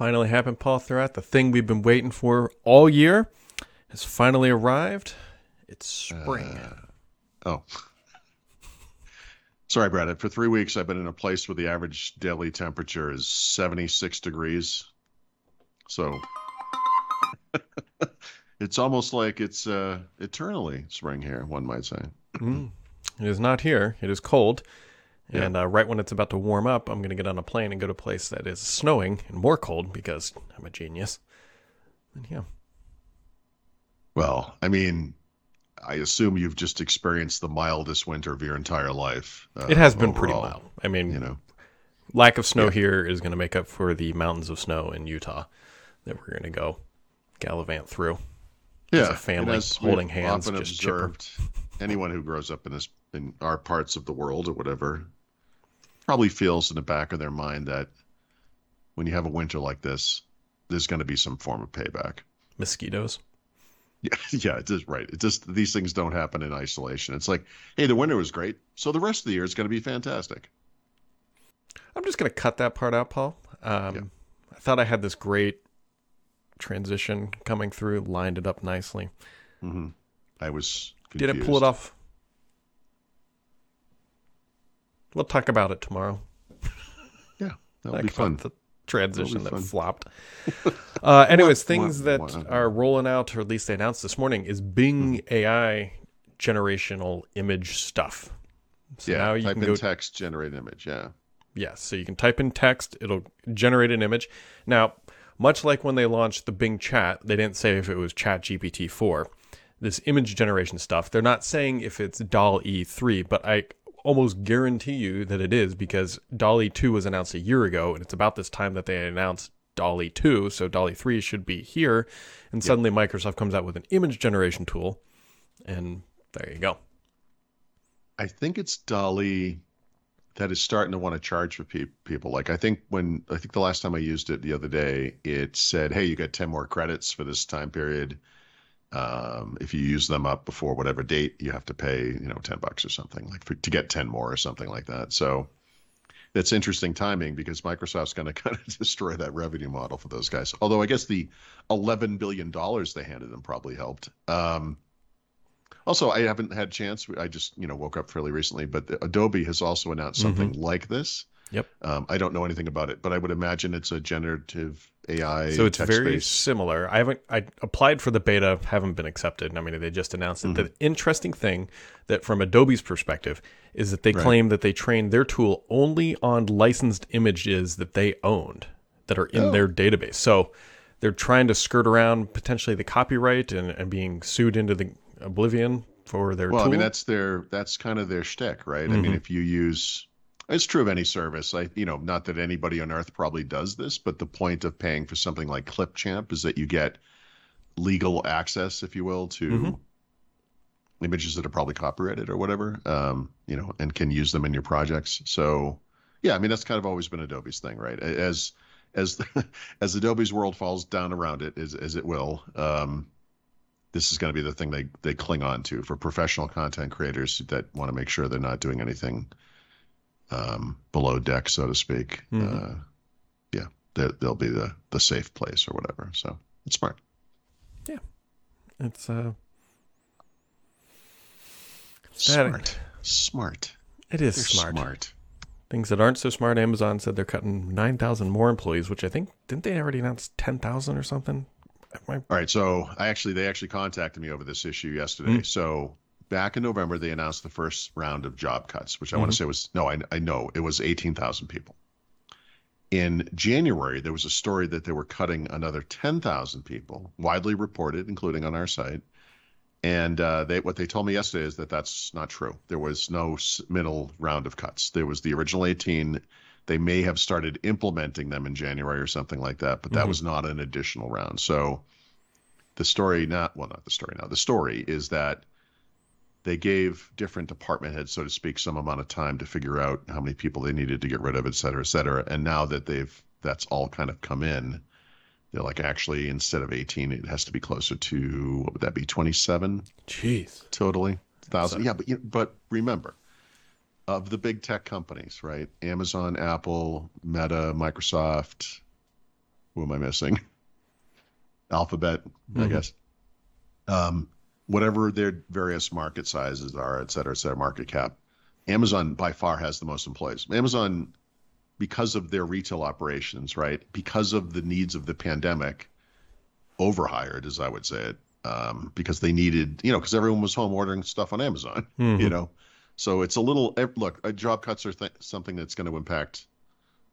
Finally happened, Paul Thurrott. The thing we've been waiting for all year has finally arrived. It's spring. Sorry, Brad. For 3 weeks, I've been in a place where the average daily temperature is 76 degrees. So it's almost like it's eternally spring here, one might say. It is not here. It is cold. And right when it's about to warm up, I'm going to get on a plane and go to a place that is snowing and more cold because I'm a genius. And yeah. Well, I mean, I assume you've just experienced the mildest winter of your entire life. It has been overall, pretty mild. I mean, lack of snow here is going to make up for the mountains of snow in Utah that we're going to go gallivant through. Yeah. As a family holding hands. Often just observed anyone who grows up in our parts of the world or whatever probably feels in the back of their mind that when you have a winter like this, there's going to be some form of payback. Mosquitoes. Yeah, it is right. It just these things don't happen in isolation. It's like, hey, the winter was great, so the rest of the year is going to be fantastic. I'm just going to cut that part out, Paul. I thought I had this great transition coming through, lined it up nicely. Mm-hmm. I was confused. Did it pull it off? We'll talk about it tomorrow. Yeah, that'll be fun. The transition that flopped. Anyways, things that are rolling out, or at least they announced this morning, is Bing AI generational image stuff. So now you can go text, generate an image, Yeah, so you can type in text, it'll generate an image. Now, much like when they launched the Bing Chat, they didn't say if it was ChatGPT 4. This image generation stuff, they're not saying if it's DALL-E 3, but I almost guarantee you that it is because DALL-E 2 was announced a year ago and it's about this time that they announced DALL-E 2, so DALL-E 3 should be here, and suddenly Microsoft comes out with an image generation tool, and there you go. I think it's DALL-E that is starting to want to charge for people. Like I think the last time I used it the other day, it said, hey, you got 10 more credits for this time period. If you use them up before whatever date, you have to pay, $10 or something like to get 10 more or something like that. So that's interesting timing because Microsoft's going to kind of destroy that revenue model for those guys. Although I guess the $11 billion they handed them probably helped. Also, I haven't had a chance. I just, woke up fairly recently, but Adobe has also announced something like this. Yep. I don't know anything about it, but I would imagine it's a generative AI. So it's very similar. I applied for the beta, haven't been accepted. I mean, they just announced it. The interesting thing that from Adobe's perspective is that they claim that they trained their tool only on licensed images that they owned that are in their database. So they're trying to skirt around potentially the copyright and being sued into the oblivion for their tool. I mean, that's kind of their shtick, right? I mean, if you use... It's true of any service. Not that anybody on earth probably does this, but the point of paying for something like ClipChamp is that you get legal access, if you will, to images that are probably copyrighted or whatever, and can use them in your projects. So, yeah, I mean, that's kind of always been Adobe's thing, right? As Adobe's world falls down around it, as it will, this is going to be the thing they cling on to for professional content creators that want to make sure they're not doing anything below deck, so to speak. They'll be the safe place or whatever. So it's smart. Yeah, it's smart. It is smart. Things that aren't so smart. Amazon said they're cutting 9,000 more employees, which I think didn't they already announce 10,000 or something? All right. So they actually contacted me over this issue yesterday. So. Back in November, they announced the first round of job cuts, which I want to say was, I know it was 18,000 people. In January, there was a story that they were cutting another 10,000 people, widely reported, including on our site. And what they told me yesterday is that that's not true. There was no middle round of cuts. There was the original 18. They may have started implementing them in January or something like that, but that was not an additional round. So the story is that they gave different department heads, so to speak, some amount of time to figure out how many people they needed to get rid of, et cetera, et cetera. And now that that's all kind of come in, they're like, actually, instead of 18, it has to be closer to, what would that be, 27? Jeez. Totally. 1,000. Yeah, but remember, of the big tech companies, right? Amazon, Apple, Meta, Microsoft, Who am I missing? Alphabet, I guess. Whatever their various market sizes are, et cetera, market cap. Amazon by far has the most employees. Amazon, because of their retail operations, right, because of the needs of the pandemic, overhired, as I would say it, because they needed, because everyone was home ordering stuff on Amazon, So it's a little, look, job cuts are something that's going to impact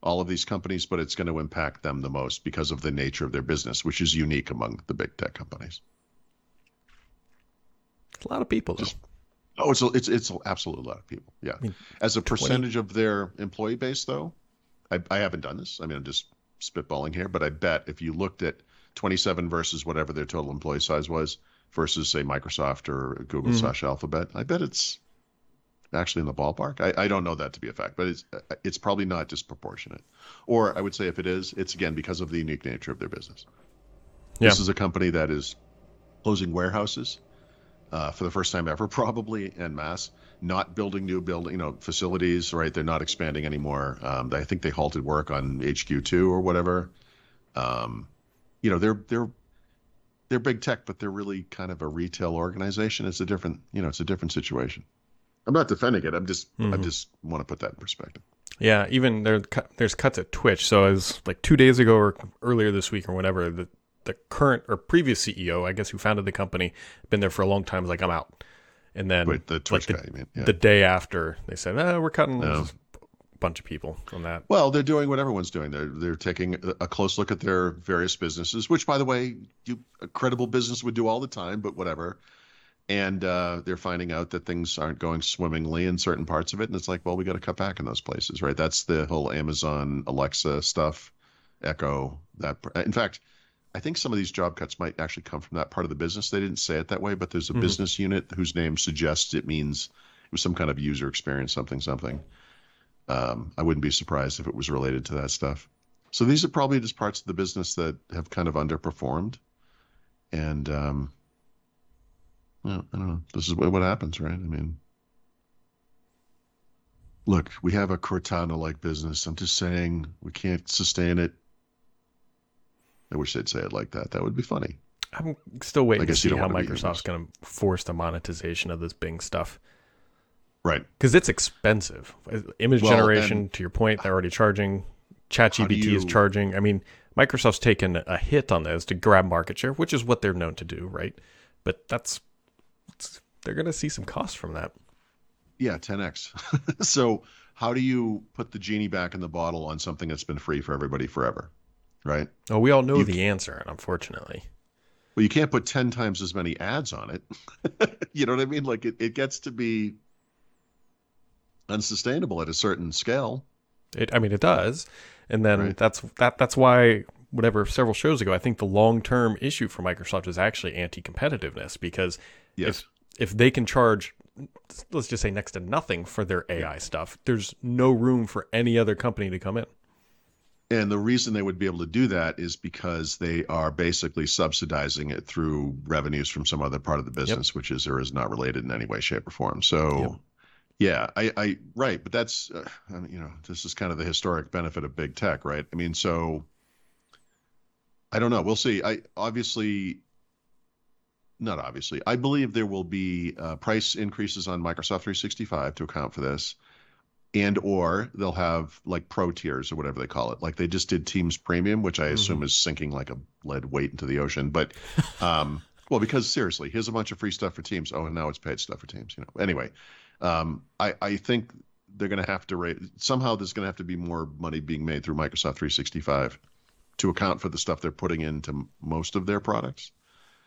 all of these companies, but it's going to impact them the most because of the nature of their business, which is unique among the big tech companies. It's a lot of people, though. It's an absolute lot of people. Yeah. I mean, as a percentage of their employee base, though, I haven't done this. I mean, I'm just spitballing here, but I bet if you looked at 27 versus whatever their total employee size was versus, say, Microsoft or Google /Alphabet, I bet it's actually in the ballpark. I don't know that to be a fact, but it's probably not disproportionate. Or I would say if it is, it's, again, because of the unique nature of their business. Yeah. This is a company that is closing warehouses. For the first time ever, probably en masse, not building new facilities, right? They're not expanding anymore. I think they halted work on HQ2 or whatever. They're big tech, but they're really kind of a retail organization. It's a different, it's a different situation. I'm not defending it. I just want to put that in perspective. Yeah, even there's cuts at Twitch. So it was like 2 days ago or earlier this week or whatever that. The current or previous CEO, I guess, who founded the company, been there for a long time, was like, I'm out. And then the Twitch guy, you mean? Yeah. The day after, they said, we're cutting a bunch of people on that. Well, they're doing what everyone's doing. They're taking a close look at their various businesses, which, by the way, a credible business would do all the time, but whatever. And they're finding out that things aren't going swimmingly in certain parts of it. And it's like, well, we got to cut back in those places, right? That's the whole Amazon, Alexa stuff, Echo. In fact, I think some of these job cuts might actually come from that part of the business. They didn't say it that way, but there's a business unit whose name suggests it means it was some kind of user experience, something. I wouldn't be surprised if it was related to that stuff. So these are probably just parts of the business that have kind of underperformed. And I don't know. This is what happens, right? I mean, look, we have a Cortana-like business. I'm just saying we can't sustain it. I wish they'd say it like that. That would be funny. I'm still waiting to see how Microsoft's going to force the monetization of this Bing stuff. Right. Because it's expensive. Image generation, to your point, they're already charging. ChatGPT is charging. I mean, Microsoft's taken a hit on this to grab market share, which is what they're known to do, right? But they're going to see some costs from that. Yeah, 10x. So how do you put the genie back in the bottle on something that's been free for everybody forever? Right. Oh, we all know the answer, unfortunately. Well, you can't put 10 times as many ads on it. You know what I mean? Like it gets to be unsustainable at a certain scale. It does. And then that's why several shows ago, I think the long-term issue for Microsoft is actually anti-competitiveness, because if they can charge, let's just say, next to nothing for their AI stuff, there's no room for any other company to come in. And the reason they would be able to do that is because they are basically subsidizing it through revenues from some other part of the business, which is or is not related in any way, shape, or form. So, right. But that's, this is kind of the historic benefit of big tech, right? I mean, so I don't know. We'll see. I believe there will be price increases on Microsoft 365 to account for this. And or they'll have like pro tiers or whatever they call it. Like they just did Teams Premium, which I assume is sinking like a lead weight into the ocean. But because seriously, here's a bunch of free stuff for Teams. Oh, and now it's paid stuff for Teams. Anyway, I think they're going to have to somehow there's going to have to be more money being made through Microsoft 365 to account for the stuff they're putting into most of their products.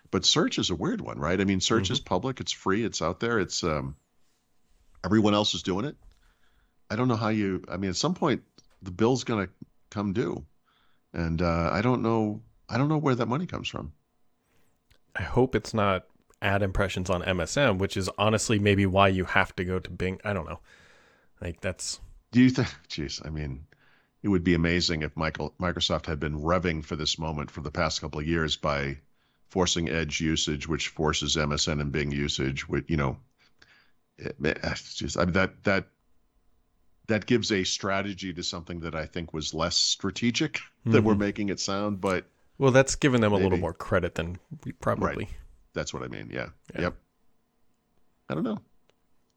But search is a weird one, right? I mean, search is public. It's free. It's out there. It's everyone else is doing it. I don't know how at some point the bill's going to come due. And I don't know where that money comes from. I hope it's not ad impressions on MSM, which is honestly maybe why you have to go to Bing. I don't know. Like that's. Do you think, it would be amazing if Microsoft had been revving for this moment for the past couple of years by forcing Edge usage, which forces MSN and Bing usage, which, that that gives a strategy to something that I think was less strategic than we're making it sound. But well, that's given them a little more credit than we probably. Right. That's what I mean. Yeah. Yep. I don't know.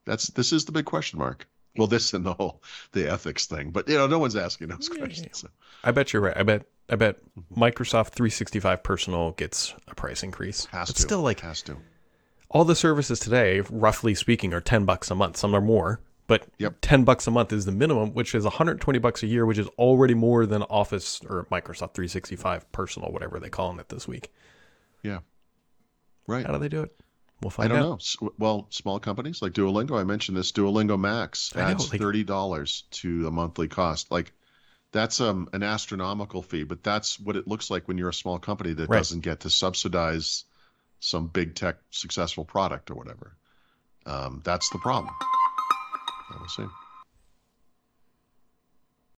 This is the big question mark. Well, this and the ethics thing, but no one's asking those questions. So. I bet you're right. I bet Microsoft 365 Personal gets a price increase. Has to. All the services today, roughly speaking, are $10 a month. Some are more, but $10 a month is the minimum, which is $120 a year, which is already more than Office or Microsoft 365 Personal, whatever they call it this week. Yeah. Right. How do they do it? We'll find out. I don't know. Well, small companies like Duolingo, I mentioned this, Duolingo Max adds $30 to the monthly cost. Like that's an astronomical fee, but that's what it looks like when you're a small company that doesn't get to subsidize some big tech successful product or whatever. That's the problem. I will see.